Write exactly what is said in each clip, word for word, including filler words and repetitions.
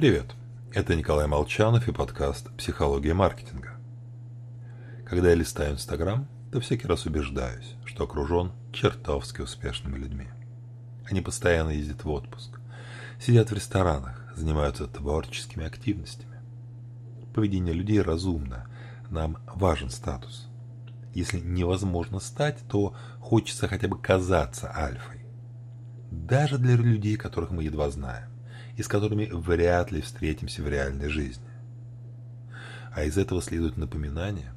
Привет, это Николай Молчанов и подкаст «Психология маркетинга». Когда я листаю Инстаграм, то всякий раз убеждаюсь, что окружен чертовски успешными людьми. Они постоянно ездят в отпуск, сидят в ресторанах, занимаются творческими активностями. Поведение людей разумно, нам важен статус. Если невозможно стать, то хочется хотя бы казаться альфой. Даже для людей, которых мы едва знаем, и с которыми вряд ли встретимся в реальной жизни. А из этого следует напоминание,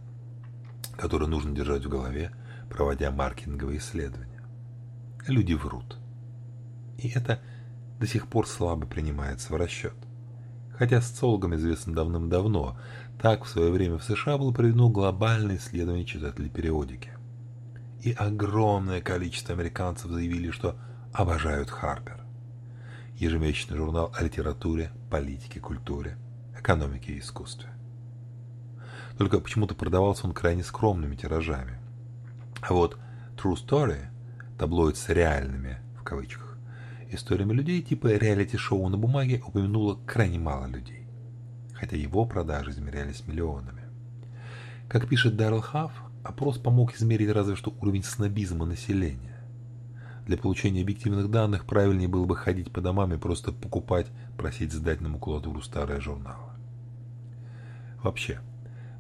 которое нужно держать в голове, проводя маркетинговые исследования. Люди врут. И это до сих пор слабо принимается в расчет. Хотя социологам известно давным-давно, так в свое время в США было проведено глобальное исследование читателей периодики. И огромное количество американцев заявили, что обожают Харпер. Ежемесячный журнал о литературе, политике, культуре, экономике и искусстве. Только почему-то продавался он крайне скромными тиражами. А вот True Story, таблоид с реальными, в кавычках, историями людей типа реалити-шоу на бумаге упомянуло крайне мало людей, хотя его продажи измерялись миллионами. Как пишет Даррел Хафф, опрос помог измерить разве что уровень снобизма населения. Для получения объективных данных правильнее было бы ходить по домам и просто покупать, просить сдать на макулатуру старые журналы. Вообще,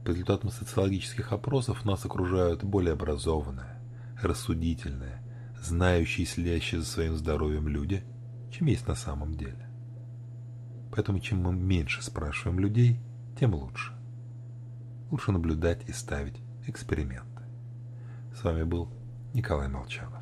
по результатам социологических опросов нас окружают более образованные, рассудительные, знающие и следящие за своим здоровьем люди, чем есть на самом деле. Поэтому чем мы меньше спрашиваем людей, тем лучше. Лучше наблюдать и ставить эксперименты. С вами был Николай Молчанов.